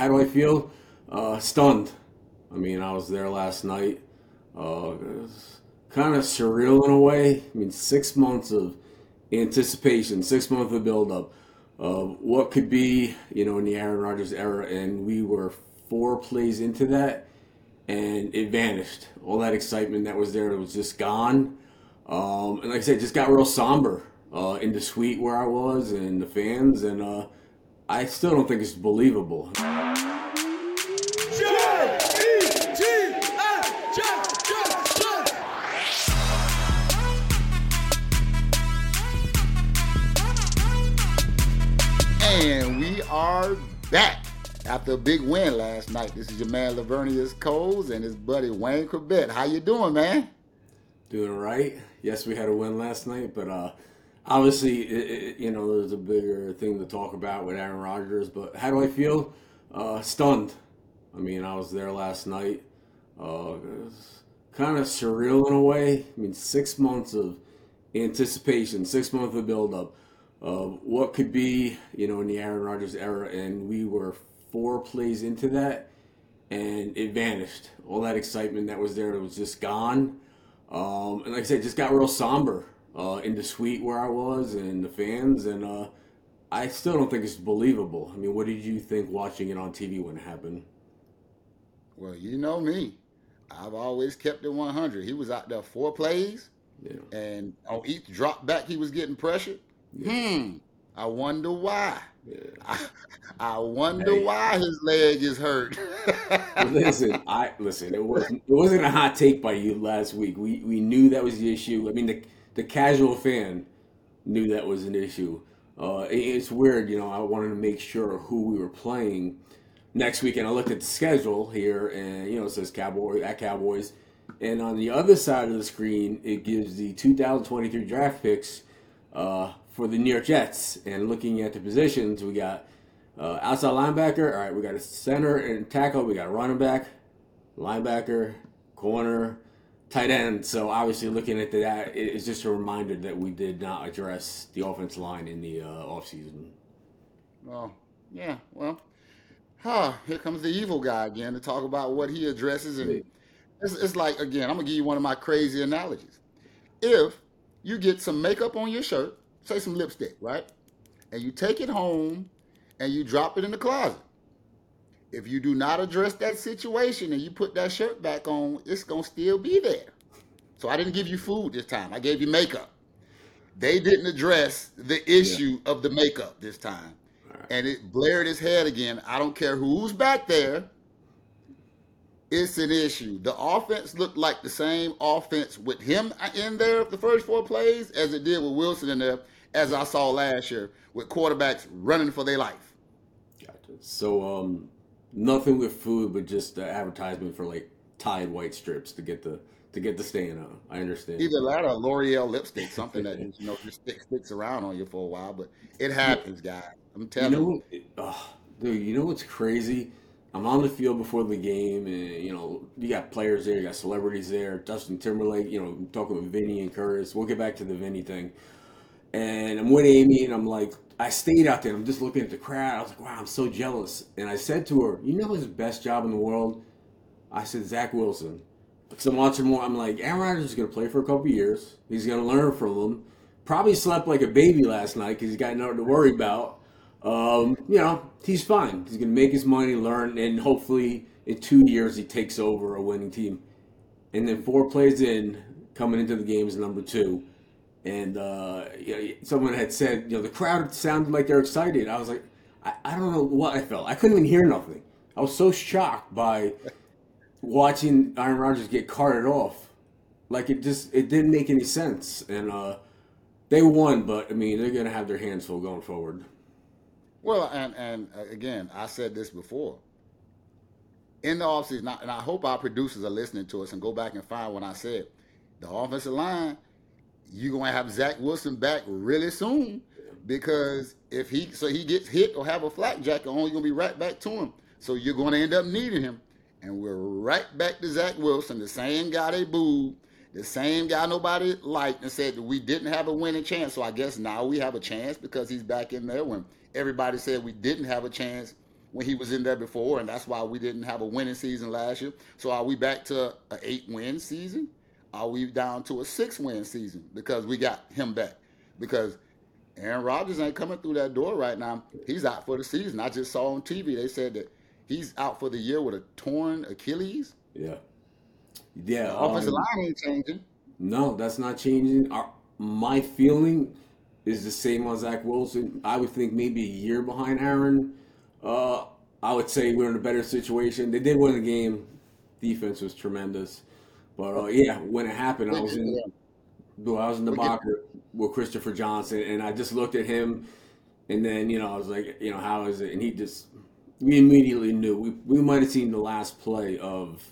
How do I feel? Stunned. I mean, I was there last night. It was kind of surreal in a way. I mean, 6 months of anticipation, 6 months of buildup of what could be, you know, in the Aaron Rodgers era, and we were 4 plays into that, and it vanished. All that excitement that was there, it was just gone. And like I said, it just got real somber in the suite where I was and the fans, and I still don't think it's believable. And we are back after a big win last night. This is your man Laveranues Coles and his buddy Wayne Corbett. How you doing, man? Doing right. Yes, we had a win last night, but obviously, you know, there's a bigger thing to talk about with Aaron Rodgers. But how do I feel? Stunned. I mean, I was there last night. It was kind of surreal in a way. I mean, 6 months of anticipation, 6 months of buildup of what could be, you know, in the Aaron Rodgers era, and we were 4 plays into that, and it vanished. All that excitement that was there, it was just gone. And like I said, it just got real somber in the suite where I was and the fans, and I still don't think it's believable. I mean, what did you think watching it on TV when it happened? Well, you know me. I've always kept it 100. He was out there 4 plays, and on each drop back he was getting pressured. Yeah. I wonder why. Yeah. I wonder why his leg is hurt. Listen. It wasn't a hot take by you last week. We knew that was the issue. I mean, the casual fan knew that was an issue. It's weird, you know. I wanted to make sure who we were playing next week, and I looked at the schedule here, and you know, it says Cowboys, and on the other side of the screen, it gives the 2023 draft picks. For the New York Jets, and looking at the positions, we got outside linebacker. All right, we got a center and tackle. We got a running back, linebacker, corner, tight end. So obviously, looking at that, it's just a reminder that we did not address the offensive line in the offseason. Well, yeah. Well, here comes the evil guy again to talk about what he addresses, and it's like, again, I'm gonna give you one of my crazy analogies. If you get some makeup on your shirt, say some lipstick, right? And you take it home and you drop it in the closet. If you do not address that situation and you put that shirt back on, it's going to still be there. So I didn't give you food this time. I gave you makeup. They didn't address the issue of the makeup this time. Right. And it blared his head again. I don't care who's back there. It's an issue. The offense looked like the same offense with him in there the first 4 plays as it did with Wilson in there, as I saw last year, with quarterbacks running for their life. Gotcha. So nothing with food, but just the advertisement for like Tide white strips to get the stain out. I understand. Either that or L'Oreal lipstick, something that you know just sticks around on you for a while, but it happens, guys. I'm telling you. Dude, you know what's crazy? I'm on the field before the game, and, you know, you got players there, you got celebrities there, Justin Timberlake, you know, I'm talking with Vinny and Curtis. We'll get back to the Vinny thing. And I'm with Amy, and I'm like, I stayed out there. I'm just looking at the crowd. I was like, wow, I'm so jealous. And I said to her, you know his best job in the world? I said, Zach Wilson. Because I'm watching more. I'm like, Aaron Rodgers is going to play for a couple years. He's going to learn from him. Probably slept like a baby last night because he's got nothing to worry about. You know, he's fine. He's going to make his money, learn, and hopefully in 2 years he takes over a winning team. And then 4 plays in, coming into the game is number 2. And you know, someone had said, you know, the crowd sounded like they're excited. I was like, I don't know what I felt. I couldn't even hear nothing. I was so shocked by watching Aaron Rodgers get carted off. Like, it didn't make any sense. And they won, but, I mean, they're going to have their hands full going forward. Well, and again, I said this before. In the offseason, and I hope our producers are listening to us and go back and find what I said. The offensive line, you're going to have Zach Wilson back really soon, because if he gets hit or have a flat jacket on, you're going to be right back to him. So you're going to end up needing him. And we're right back to Zach Wilson, the same guy they booed, the same guy nobody liked and said that we didn't have a winning chance. So I guess now we have a chance because he's back in there when everybody said we didn't have a chance when he was in there before, and that's why we didn't have a winning season last year. So are we back to an 8-win season? Are we down to a 6-win season because we got him back? Because Aaron Rodgers ain't coming through that door right now. He's out for the season. I just saw on TV they said that he's out for the year with a torn Achilles. Yeah. Yeah. The offensive line ain't changing. No, that's not changing. My feeling is the same on Zach Wilson. I would think maybe a year behind Aaron. I would say we're in a better situation. They did win the game. Defense was tremendous. But, yeah, when it happened, I was in the locker with Christopher Johnson, and I just looked at him, and then, I was like, how is it? And he just – we immediately knew. We might have seen the last play of,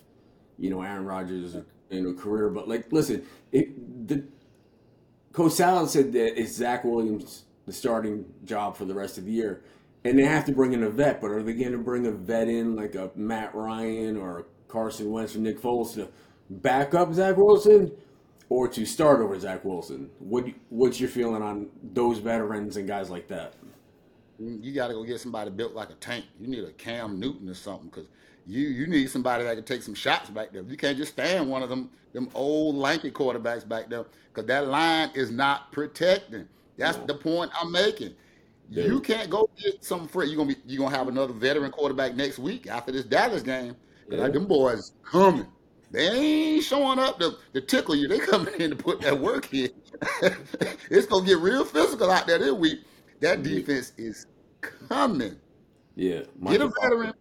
Aaron Rodgers in a career. But, like, listen, Coach Saleh said that it's Zach Williams, the starting job for the rest of the year. And they have to bring in a vet, but are they going to bring a vet in like a Matt Ryan or Carson Wentz or Nick Foles to back up Zach Wilson or to start over Zach Wilson? What's your feeling on those veterans and guys like that? You got to go get somebody built like a tank. You need a Cam Newton or something because you need somebody that can take some shots back there. You can't just stand one of them old lanky quarterbacks back there because that line is not protecting. That's the point I'm making. Dude. You can't go get some free. You're gonna have another veteran quarterback next week after this Dallas game. Yeah. Like them boys coming. They ain't showing up to tickle you. They coming in to put that work in. It's gonna get real physical out there this week. That defense is coming. Yeah. Michael get a veteran.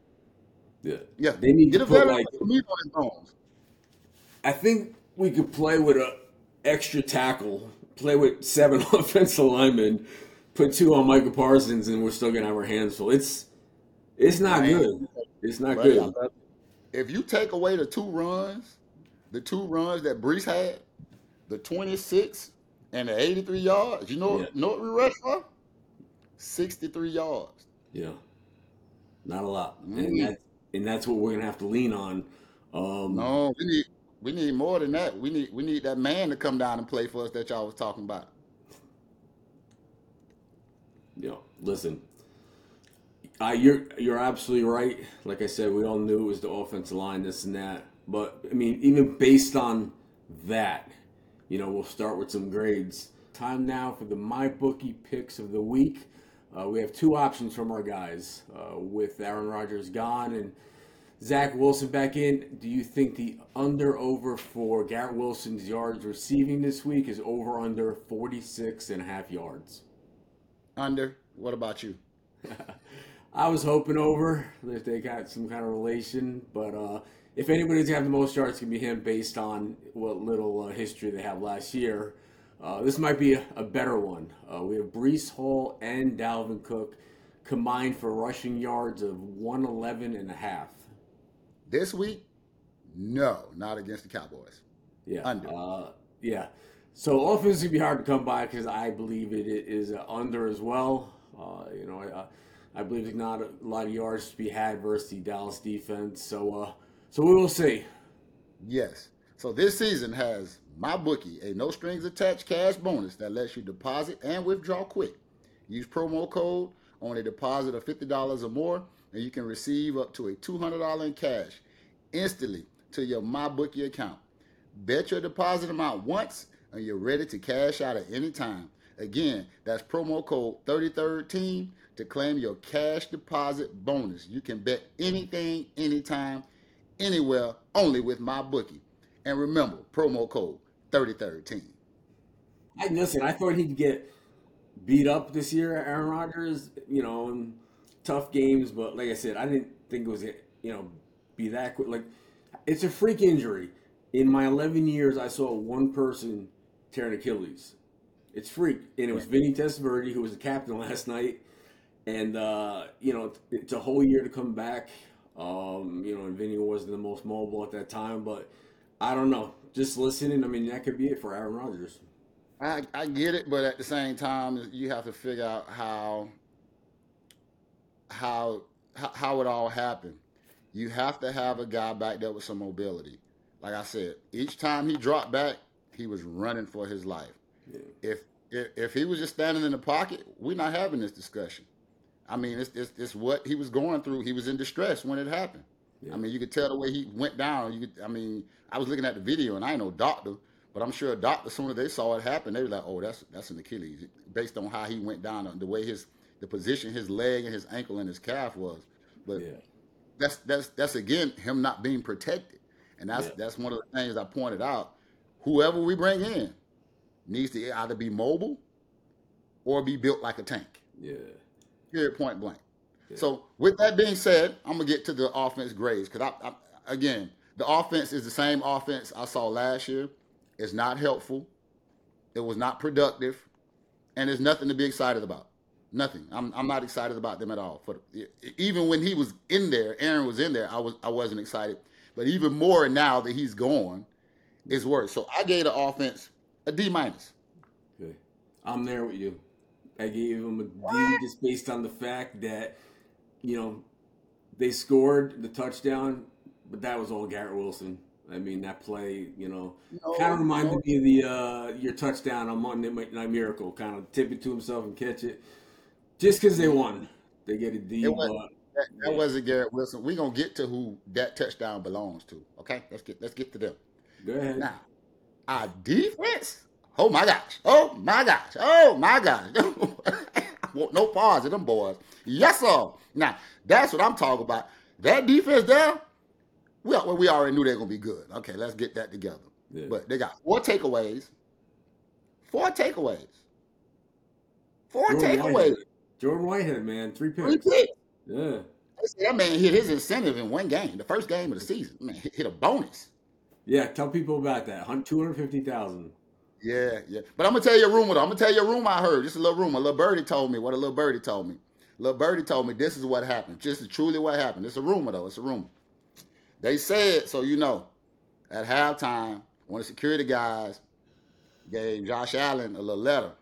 Yeah. Yeah. They need get to a veteran with meat on his bones. I think we could play with an extra tackle, play with 7 offensive linemen. Put 2 on Michael Parsons, and we're still gonna have our hands full. It's not good. It's not good. If you take away the two runs that Breece had, the 26 and the 83 yards, you know what we rushed for? 63 yards. Yeah, not a lot, and that's what we're gonna have to lean on. No, we need more than that. We need that man to come down and play for us that y'all was talking about. Listen, you're absolutely right. Like I said, we all knew it was the offensive line, this and that. But, I mean, even based on that, we'll start with some grades. Time now for the MyBookie picks of the week. We have 2 options from our guys. With Aaron Rodgers gone and Zach Wilson back in, do you think the under-over for Garrett Wilson's yards receiving this week is over under 46.5 yards? Under. What about you? I was hoping over if they got some kind of relation, but if anybody's gonna have the most yards, it's gonna be him based on what little history they have last year. This might be a better one. We have Breece Hall and Dalvin Cook combined for rushing yards of 111.5. This week? No, not against the Cowboys. Yeah. Under. Yeah. So offense would be hard to come by because I believe it is under as well. I believe there's not a lot of yards to be had versus the Dallas defense. So we will see. Yes. So this season has MyBookie, a no-strings-attached cash bonus that lets you deposit and withdraw quick. Use promo code on a deposit of $50 or more, and you can receive up to a $200 in cash instantly to your MyBookie account. Bet your deposit amount once, and you're ready to cash out at any time. Again, that's promo code 3013 to claim your cash deposit bonus. You can bet anything, anytime, anywhere, only with MyBookie. And remember, promo code 3013. Listen, I thought he'd get beat up this year, Aaron Rodgers, in tough games. But like I said, I didn't think it was, be that quick. Like, it's a freak injury. In my 11 years, I saw one person tear an Achilles. It's freak. And it was Vinny Testaverde, who was the captain last night. And, it's a whole year to come back. And Vinny wasn't the most mobile at that time. But I don't know. Just listening, I mean, that could be it for Aaron Rodgers. I get it. But at the same time, you have to figure out how it all happened. You have to have a guy back there with some mobility. Like I said, each time he dropped back, he was running for his life. Yeah. If he was just standing in the pocket, we're not having this discussion. I mean, it's what he was going through. He was in distress when it happened. Yeah. I mean, you could tell the way he went down. I was looking at the video, and I ain't no doctor, but I'm sure a doctor, as soon as they saw it happen, they were like, oh, that's an Achilles, based on how he went down, the way the position his leg and his ankle and his calf was. But yeah. That's again, him not being protected. And that's one of the things I pointed out. Whoever we bring in needs to either be mobile or be built like a tank. Yeah. Period, point blank. Yeah. So with that being said, I'm going to get to the offense grades. Because, again, the offense is the same offense I saw last year. It's not helpful. It was not productive. And there's nothing to be excited about. Nothing. I'm not excited about them at all. Even when he was in there, Aaron was in there, I wasn't excited. But even more now that he's gone, it's worse. So I gave the offense a D-. Okay. I'm there with you. I gave him a D just based on the fact that, they scored the touchdown, but that was all Garrett Wilson. I mean, that play, kind of reminded me of your touchdown on Monday Night Miracle, kind of tip it to himself and catch it. Just because they won, they get a D. That wasn't Garrett Wilson. We're going to get to who that touchdown belongs to, okay? Let's get to them. Go ahead. Now, our defense? Oh, my gosh. No pause in them boys. Yes, sir. Now, that's what I'm talking about. That defense there, we already knew they were going to be good. Okay, let's get that together. Yeah. But they got four takeaways. Jordan Whitehead, man, 3 picks. 3 picks. Yeah. That man hit his incentive in one game, the first game of the season. Man, hit a bonus. Yeah, tell people about that. $250,000. Yeah. But I'm gonna tell you a rumor though. I'm gonna tell you a rumor I heard. Just a little rumor. A little birdie told me. Little birdie told me this is what happened. This is truly what happened. It's a rumor though. They said, so at halftime, one of the security guys gave Josh Allen a little letter.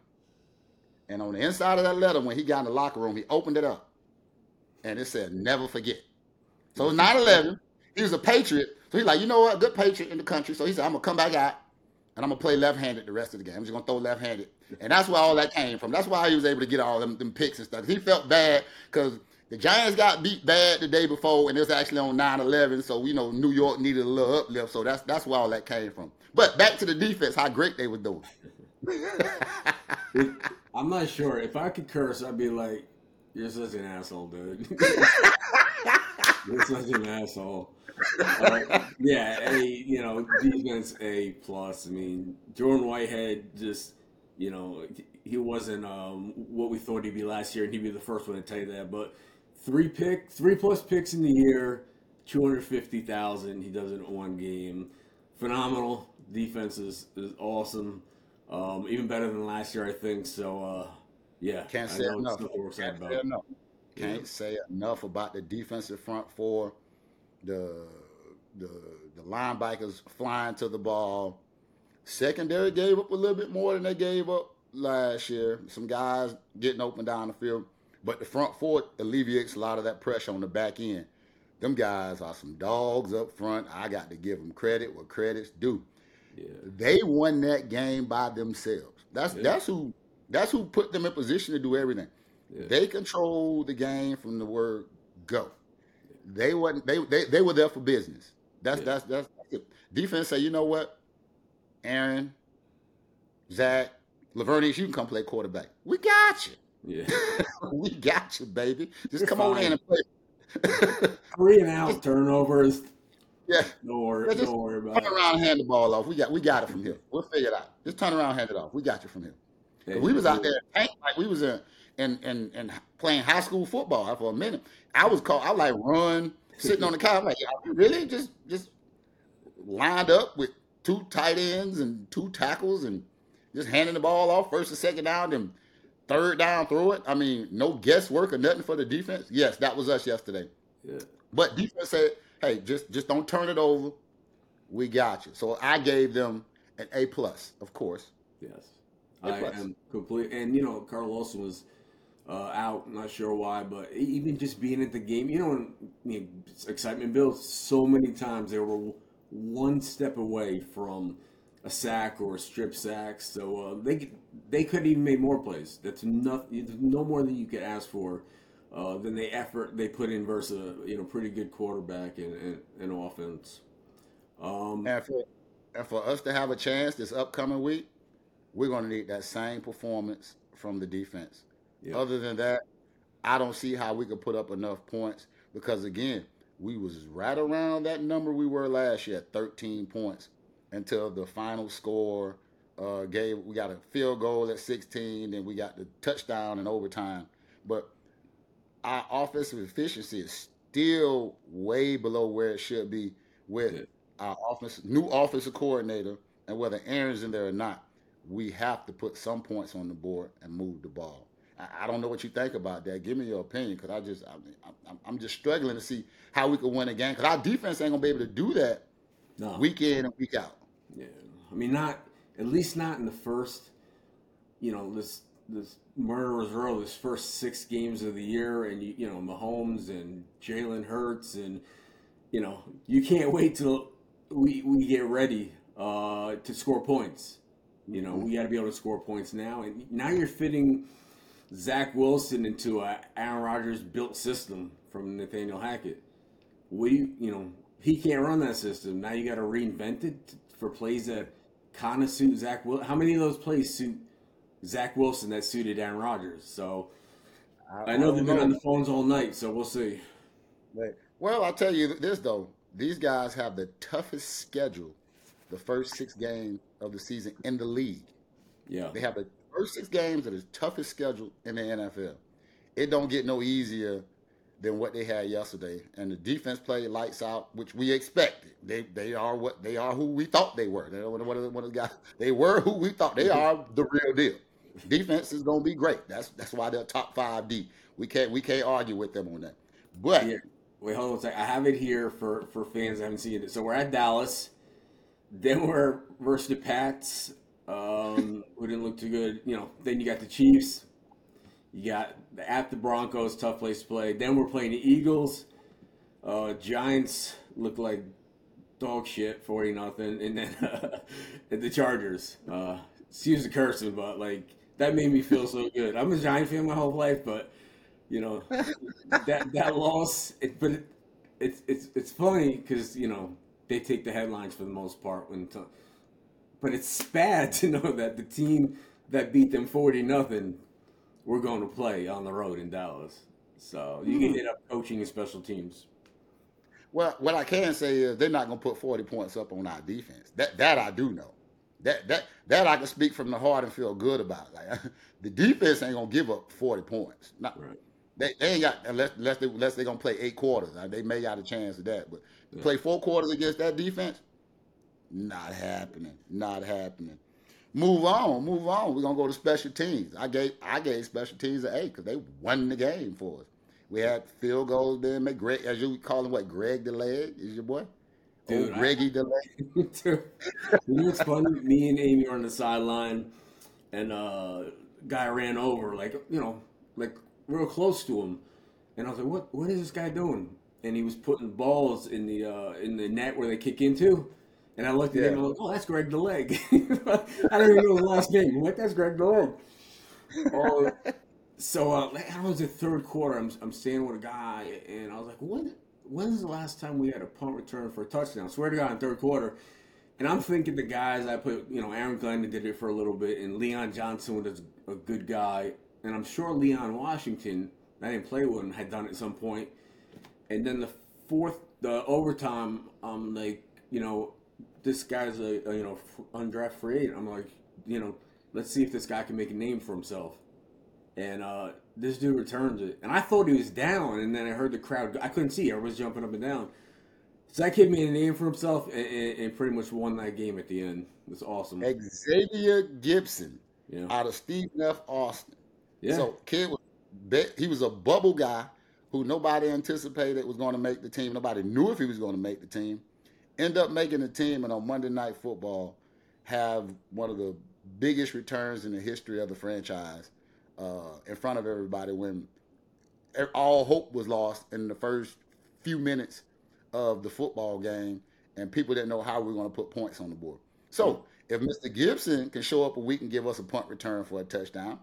And on the inside of that letter, when he got in the locker room, he opened it up. And it said, never forget. So it was 9/11. He was a patriot. So he's like, good patriot in the country. So he said, I'm going to come back out, and I'm going to play left-handed the rest of the game. I'm just going to throw left-handed. And that's where all that came from. That's why he was able to get all them picks and stuff. He felt bad because the Giants got beat bad the day before, and it was actually on 9/11. So, New York needed a little uplift. So that's where all that came from. But back to the defense, how great they were doing. I'm not sure. If I could curse, I'd be like, you're such an asshole, dude. You're such an asshole. Defense A+. I mean, Jordan Whitehead just, he wasn't what we thought he'd be last year, and he'd be the first one to tell you that. But 3+ picks in the year, $250,000. He does it in one game. Phenomenal. Defense is awesome. Even better than last year, I think. So, yeah, can't say enough. Can't say enough about the defensive front four. The linebackers flying to the ball. Secondary gave up a little bit more than they gave up last year. Some guys getting open down the field. But the front four alleviates a lot of that pressure on the back end. Them guys are some dogs up front. I got to give them credit where credit's due. Yeah. They won that game by themselves. That's who put them in position to do everything. Yeah. They controlled the game from the word go. They wasn't. They were there for business. That's it. Defense say, Aaron, Zach, Laveranues, you can come play quarterback. We got you. Yeah, we got you, baby. Just You're come fine. On in and play. 3 and out turnovers. Yeah, don't worry about it. Turn around, and hand the ball off. We got it from here. We'll figure it out. Just turn around, and hand it off. We got you from here. Yeah, we was out there like we was in playing high school football for a minute. I was called. I was like run, sitting on the couch. I'm like, really just lined up with 2 tight ends and 2 tackles and just handing the ball off first and second down, then third down through it. I mean, no guesswork or nothing for the defense. Yes, that was us yesterday. Yeah. But defense said, hey, just don't turn it over. We got you. So I gave them an A+, of course. Yes. I am complete. And, Carl Olsen was out. Not sure why, but even just being at the game, excitement builds. So many times they were one step away from a sack or a strip sack. So they could have even made more plays. That's no more than you could ask for than the effort they put in versus a pretty good quarterback and offense. And for us to have a chance this upcoming week, we're going to need that same performance from the defense. Yeah. Other than that, I don't see how we could put up enough points because, again, we was right around that number we were last year, 13 points, until the final score we got a field goal at 16, then we got the touchdown in overtime. But our offensive efficiency is still way below where it should be with our new offensive coordinator, and whether Aaron's in there or not, we have to put some points on the board and move the ball. I don't know what you think about that. Give me your opinion, because I'm just struggling to see how we can win a game, because our defense ain't gonna be able to do that week in and week out. Yeah, I mean, at least not in the first, this murderer's row, this first six games of the year, and Mahomes and Jalen Hurts, and you can't wait till we get ready to score points. We got to be able to score points now, and now you're fitting Zach Wilson into a Aaron Rodgers built system from Nathaniel Hackett. He can't run that system. Now you got to reinvent it for plays that kind of suit Zach Wilson. How many of those plays suit Zach Wilson that suited Aaron Rodgers? So I know they've been on the phones all night, so we'll see. Well, I'll tell you this, though. These guys have the toughest schedule the first six games of the season in the league. Yeah. They have the first six games are the toughest schedule in the NFL. It don't get no easier than what they had yesterday. And the defense played lights out, which we expected. They are who we thought they were. They were who we thought they are, the real deal. Defense is gonna be great. That's why they're top 5 D. We can't argue with them on that. But wait, hold on a second. I have it here for fans that haven't seen it. So we're at Dallas, then we're versus the Pats. Who didn't look too good. Then you got the Chiefs. You got at the Broncos, tough place to play. Then we're playing the Eagles. Giants look like dog shit, 40-0. And then at the Chargers. Excuse the cursing, but that made me feel so good. I'm a Giant fan my whole life, but that loss. It's funny because they take the headlines for the most part but it's bad to know that the team that beat them 40-0, we're going to play on the road in Dallas. So you can end up coaching and special teams. Well, what I can say is they're not going to put 40 points up on our defense. That I do know. That I can speak from the heart and feel good about. The defense ain't going to give up 40 points. Not right. They ain't got unless they're going to play 8 quarters. They may got a chance of that, but to play 4 quarters against that defense. Not happening. Move on. We're going to go to special teams. I gave special teams an A because they won the game for us. We had field goals then. As you call him, Greg the Leg is your boy? Dude, Reggie the Leg. Dude, it's funny. Me and Amy are on the sideline, and guy ran over, real close to him. And I was like, what is this guy doing? And he was putting balls in the net where they kick into. And I looked at him and I was like, oh, that's Greg the Leg. I don't even know his last name. That's Greg the Leg. I was in the third quarter. I'm standing with a guy, and I was like, when's the last time we had a punt return for a touchdown? I swear to God, in third quarter. And I'm thinking the guys I put, Aaron Glenn did it for a little bit, and Leon Johnson was a good guy. And I'm sure Leon Washington, I didn't play with him, had done it at some point. And then the overtime, I'm like, this guy's a undrafted free agent. I'm like, let's see if this guy can make a name for himself. And this dude returns it. And I thought he was down, and then I heard the crowd. I couldn't see. Everybody's jumping up and down. So that kid made a name for himself and pretty much won that game at the end. It was awesome. Xavier Gipson out of Stephen F. Austin. Yeah. So kid was a bubble guy who nobody anticipated was going to make the team. Nobody knew if he was going to make the team. End up making the team, and on Monday Night Football have one of the biggest returns in the history of the franchise in front of everybody when all hope was lost in the first few minutes of the football game, and people didn't know how we were going to put points on the board. So if Mr. Gibson can show up a week and give us a punt return for a touchdown,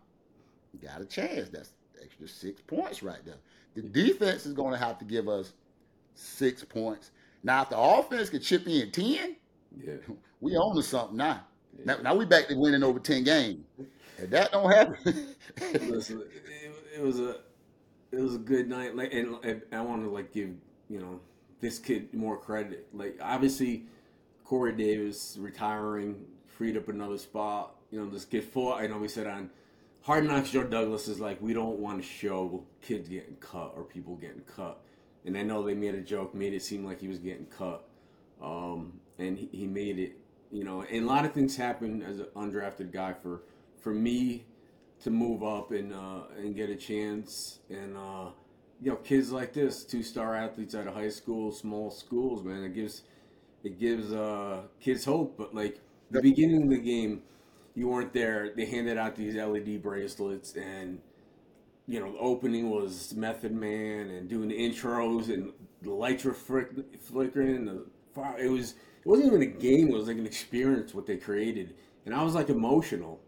you got a chance. That's extra 6 points right there. The defense is going to have to give us 6 points. Now, if the offense could chip in 10, yeah, we own to something now. Yeah. Now we back to winning over 10 games. If that don't happen, listen, it was a good night. Like, and I want to give this kid more credit. Like, obviously, Corey Davis retiring freed up another spot. This kid I know we said on Hard Knocks, Joe Douglas is like, we don't want to show kids getting cut or people getting cut. And I know they made a joke, made it seem like he was getting cut. And he made it, and a lot of things happen as an undrafted guy for me to move up and get a chance. And, kids like this, two-star athletes out of high school, small schools, man, it gives kids hope. But, the beginning of the game, you weren't there. They handed out these LED bracelets, and the opening was Method Man and doing the intros, and the lights were flickering. It wasn't even a game. It was like an experience what they created, and I was emotional.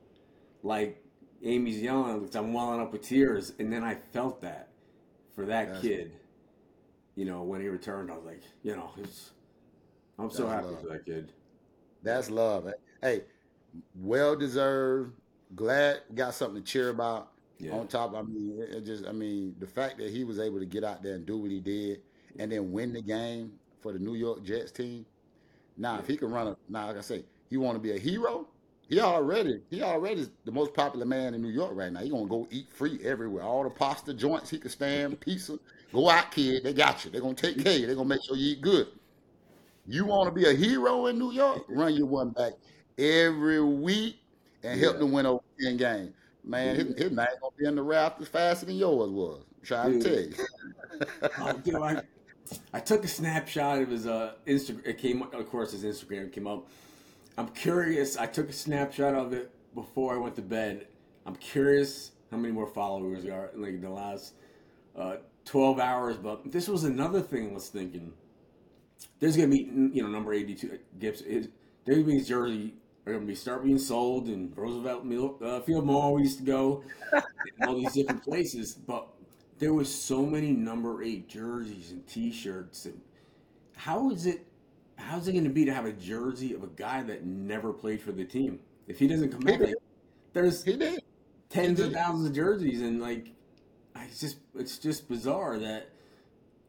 Like Amy's yelling, I'm welling up with tears, and then I felt that for that kid. When he returned, I was like, I'm so happy for that kid. That's love. Hey. Well-deserved, glad got something to cheer about. Yeah. On top, the fact that he was able to get out there and do what he did and then win the game for the New York Jets team. Now, if he can like I say, you want to be a hero? He already is the most popular man in New York right now. He going to go eat free everywhere. All the pasta joints he can stand, pizza. Go out, kid. They got you. They're going to take care of you. They're going to make sure you eat good. You want to be a hero in New York? Run your one back every week and help them win over 10 games. Man, his name going to be in the rafters faster than yours was. I'm trying to tell you. I took a snapshot of his Instagram. It came, of course, his Instagram came up. I'm curious. I took a snapshot of it before I went to bed. I'm curious how many more followers are in the last 12 hours. But this was another thing I was thinking. There's going to be, number 82, Gipson. There's going to be his jersey. They're going to start being sold in Roosevelt Field Mall. We used to go all these different places, but there was so many number 8 jerseys and T-shirts. And how's it going to be to have a jersey of a guy that never played for the team if he doesn't come out? There's tens of thousands of jerseys, and it's just bizarre that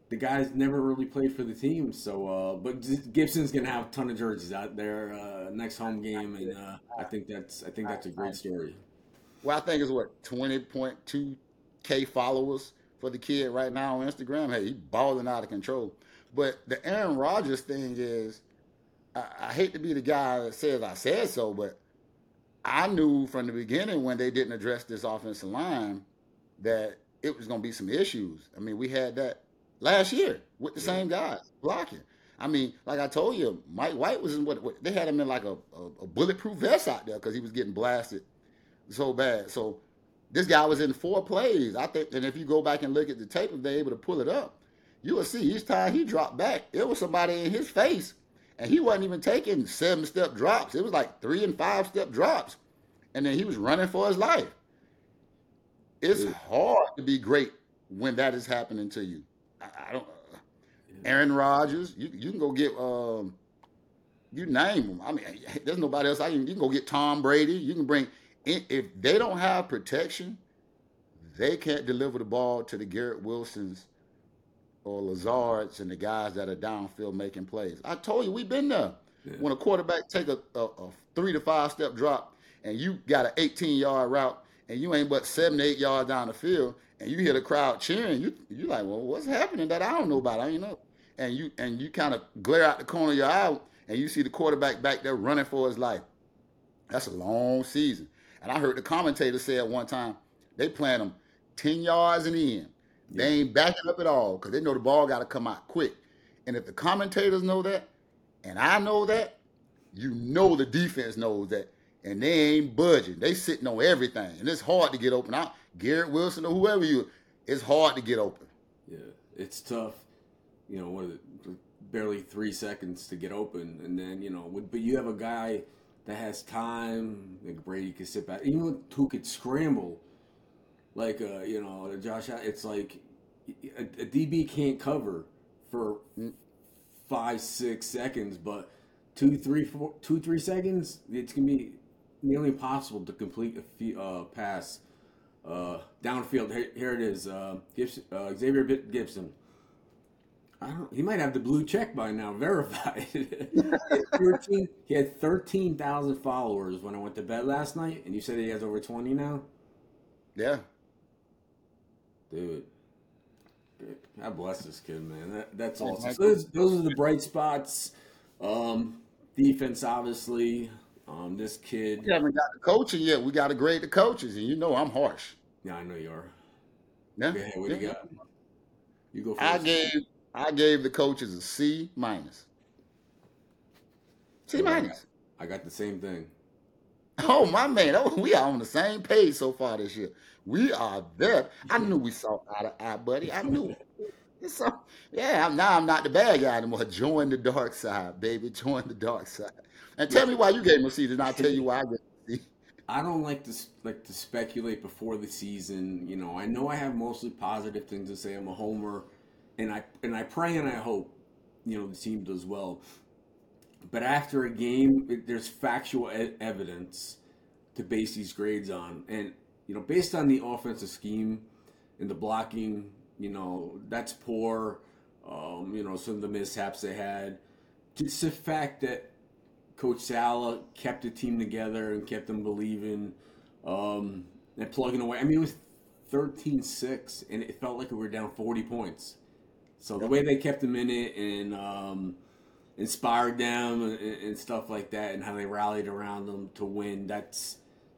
the guy's never really played for the team, so but Gipson's gonna have a ton of jerseys out there next home game, and I think that's a great story. Well, I think it's 20.2K followers for the kid right now on Instagram. Hey, he's balling out of control. But the Aaron Rodgers thing is, I hate to be the guy that says I said so, but I knew from the beginning when they didn't address this offensive line that it was gonna be some issues. I mean, we had that last year with the same guys blocking. I mean, like I told you, Mike White was in they had him in a bulletproof vest out there because he was getting blasted so bad. So this guy was in 4 plays. I think, and if you go back and look at the tape, if they're able to pull it up, you will see each time he dropped back, it was somebody in his face, and he wasn't even taking 7-step drops. It was 3- and 5-step drops, and then he was running for his life. It's hard to be great when that is happening to you. I don't. Aaron Rodgers, you can go get you name him. I mean, there's nobody else. You can go get Tom Brady. You can bring in, if they don't have protection, they can't deliver the ball to the Garrett Wilsons or Lazards and the guys that are downfield making plays. I told you we've been there. Yeah. When a quarterback take a 3- to 5-step drop and you got an 18-yard route and you ain't but 7 to 8 yards down the field, and you hear the crowd cheering, you like, well, what's happening that I don't know about? I don't know. And you kind of glare out the corner of your eye, and you see the quarterback back there running for his life. That's a long season. And I heard the commentator say at one time, they playing them 10 yards and in. They ain't backing up at all because they know the ball got to come out quick. And if the commentators know that, and I know that, the defense knows that, and they ain't budging. They sitting on everything, and it's hard to get open out. Garrett Wilson or whoever it's hard to get open. Yeah, it's tough. Barely 3 seconds to get open, and then but you have a guy that has time. Like Brady could sit back, even who could scramble. Josh, it's like a DB can't cover for 5-6 seconds, but 2-3 seconds, it's gonna be nearly impossible to complete a pass downfield. Here it is, Xavier Gipson. He might have the blue check by now, verified. He had 13,000 followers when I went to bed last night, and you said he has over 20 now? Yeah. Dude. God bless this kid, man. That's awesome. So those are the bright spots. Defense, obviously. This kid. We haven't got the coaching yet. We got to grade the coaches, and you know I'm harsh. Yeah, I know you are. Yeah. Okay, what do you got? You go first. I gave the coaches a C-. C-. I got the same thing. Oh, my man. Oh, we are on the same page so far this year. We are there. I knew we saw eye to eye, buddy. I knew it. Now I'm not the bad guy anymore. Join the dark side, baby. Join the dark side. And tell me why you gave him a C, and I'll tell you why I gave him a C. I don't like to speculate before the season. You know I have mostly positive things to say. I'm a homer. And I pray and I hope, the team does well. But after a game, there's factual evidence to base these grades on. And, based on the offensive scheme and the blocking, that's poor. Some of the mishaps they had. Just the fact that Coach Saleh kept the team together and kept them believing and plugging away. I mean, it was 13-6, and it felt like we were down 40 points. So the way they kept them in it and inspired them and stuff like that, and how they rallied around them to win, that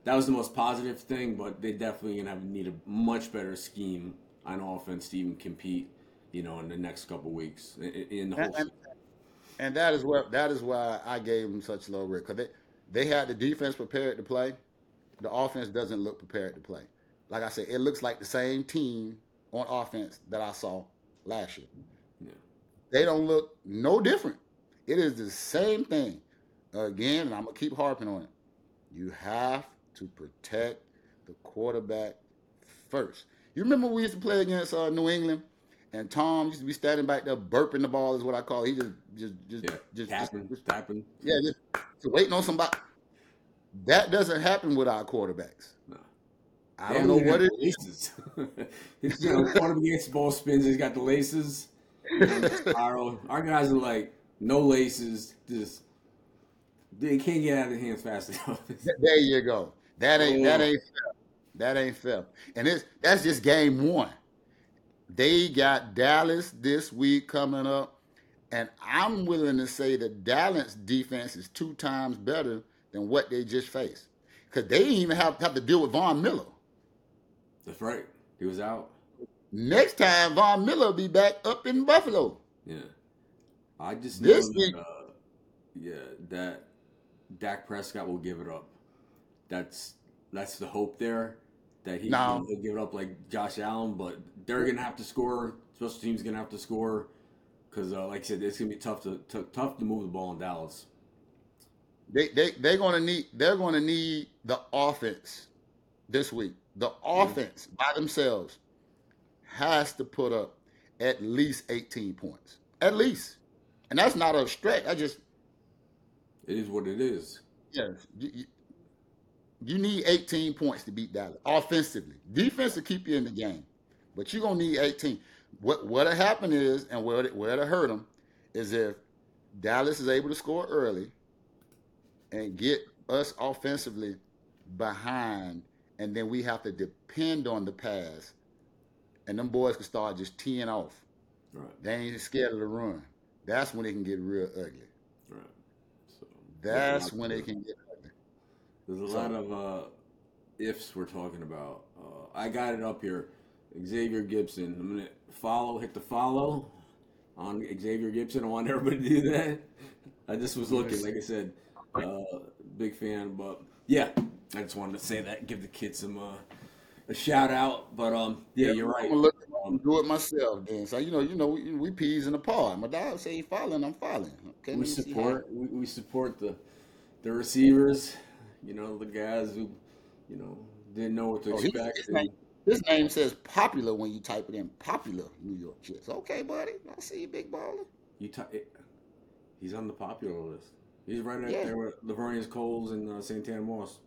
was the most positive thing. But they definitely gonna need a much better scheme on offense to even compete, in the next couple weeks in the whole season. And that is why I gave them such low rate, because they had the defense prepared to play, the offense doesn't look prepared to play. Like I said, it looks like the same team on offense that I saw last year. Yeah. They don't look no different. It is the same thing. Again, and I'm going to keep harping on it. You have to protect the quarterback first. You remember we used to play against New England, and Tom used to be standing back there burping the ball is what I call it. He just tapping. Yeah, just waiting on somebody. That doesn't happen with our quarterbacks. No. I don't know what it is. He's one of the against ball spins. He's got the laces. Our guys are like no laces. Just they can't get out of their hands fast enough. There you go. That ain't fair. That ain't fair. And that's just game one. They got Dallas this week coming up, and I'm willing to say that Dallas defense is 2 times better than what they just faced, because they didn't even have to deal with Von Miller. That's right. He was out. Next time, Von Miller will be back up in Buffalo. Yeah. I just know that Dak Prescott will give it up. That's the hope there, that he'll give it up like Josh Allen, but they're going to have to score. Special teams going to have to score because, like I said, it's going to be tough to move the ball in Dallas. They're going to need the offense this week. The offense by themselves has to put up at least 18 points. At least. And that's not a stretch. It is what it is. Yes. You need 18 points to beat Dallas offensively. Defense will keep you in the game. But you're going to need 18. What'll happen is, and where it'll hurt them, is if Dallas is able to score early and get us offensively behind, and then we have to depend on the pass, and them boys can start just teeing off. Right. They ain't scared of the run. That's when it can get real ugly. Right. So that's when it can get ugly. There's a lot of ifs we're talking about. I got it up here. Xavier Gipson. I'm gonna hit the follow on Xavier Gipson. I want everybody to do that. I just was looking, like I said, big fan, but yeah. I just wanted to say that, give the kids some a shout out, but you're right. I'm gonna look and do it myself, then. So we peas in the pod. My dog say he following, I'm following. Okay, we support the receivers. The guys who didn't know what to expect. He's, he's, This name says popular when you type it in. Popular New York Jets. Okay, buddy. I see you, big baller. He's on the popular list. He's right up there with Laveranues Coles and Santana Moss.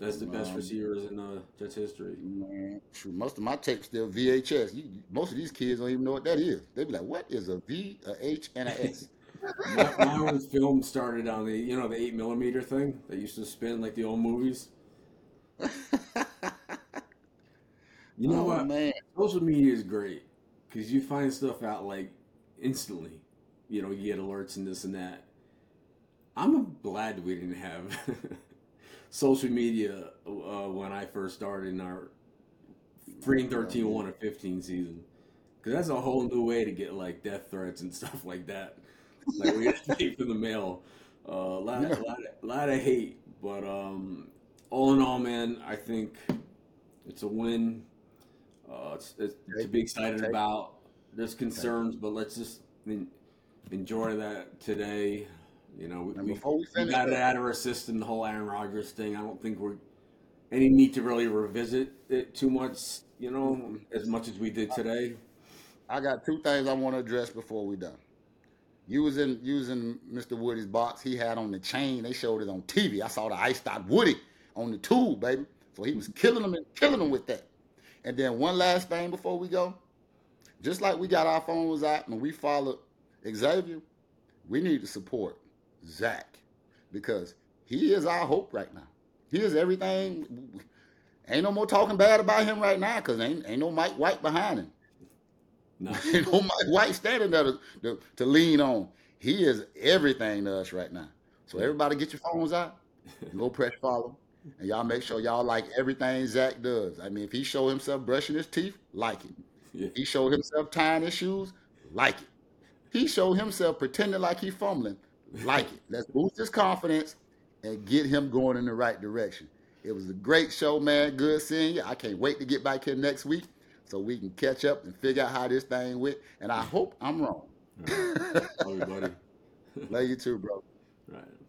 That's the best receivers in Jets history. Man, true. Most of my tapes still VHS. Most of these kids don't even know what that is. They be like, "What is a V, a H, and a S?" My film started on the the 8mm thing that used to spin like the old movies. What? Man. Social media is great because you find stuff out like instantly. You get alerts and this and that. I'm glad we didn't have social media when I first started in our 2013-15 season, because that's a whole new way to get like death threats and stuff like that. Like we got to pay for the mail, a lot of hate. But all in all, man, I think it's a win. It's to be excited about. There's concerns, but let's just enjoy that today. We got it out of our system, the whole Aaron Rodgers thing. I don't think we're any need to really revisit it too much, as much as we did today. I got two things I want to address before we're done. You was using Mr. Woody's box. He had on the chain. They showed it on TV. I saw the iced out Woody on the tube, baby. So he was killing them with that. And then one last thing before we go. Just like we got our phones out and we followed Xavier, we need to support Zach, because he is our hope right now. He is everything. Ain't no more talking bad about him right now, because ain't no Mike White behind him. No. Ain't no Mike White standing there to lean on. He is everything to us right now. So everybody get your phones out, go press follow, and y'all make sure y'all like everything Zach does. I mean, if he showed himself brushing his teeth, like it. Yeah. If he showed himself tying his shoes, like it. He showed himself pretending like he fumbling, like it. Let's boost his confidence and get him going in the right direction. It was a great show, man. Good seeing you. I can't wait to get back here next week so we can catch up and figure out how this thing went. And I hope I'm wrong. All right. Love you, buddy. Love you too, bro. All right.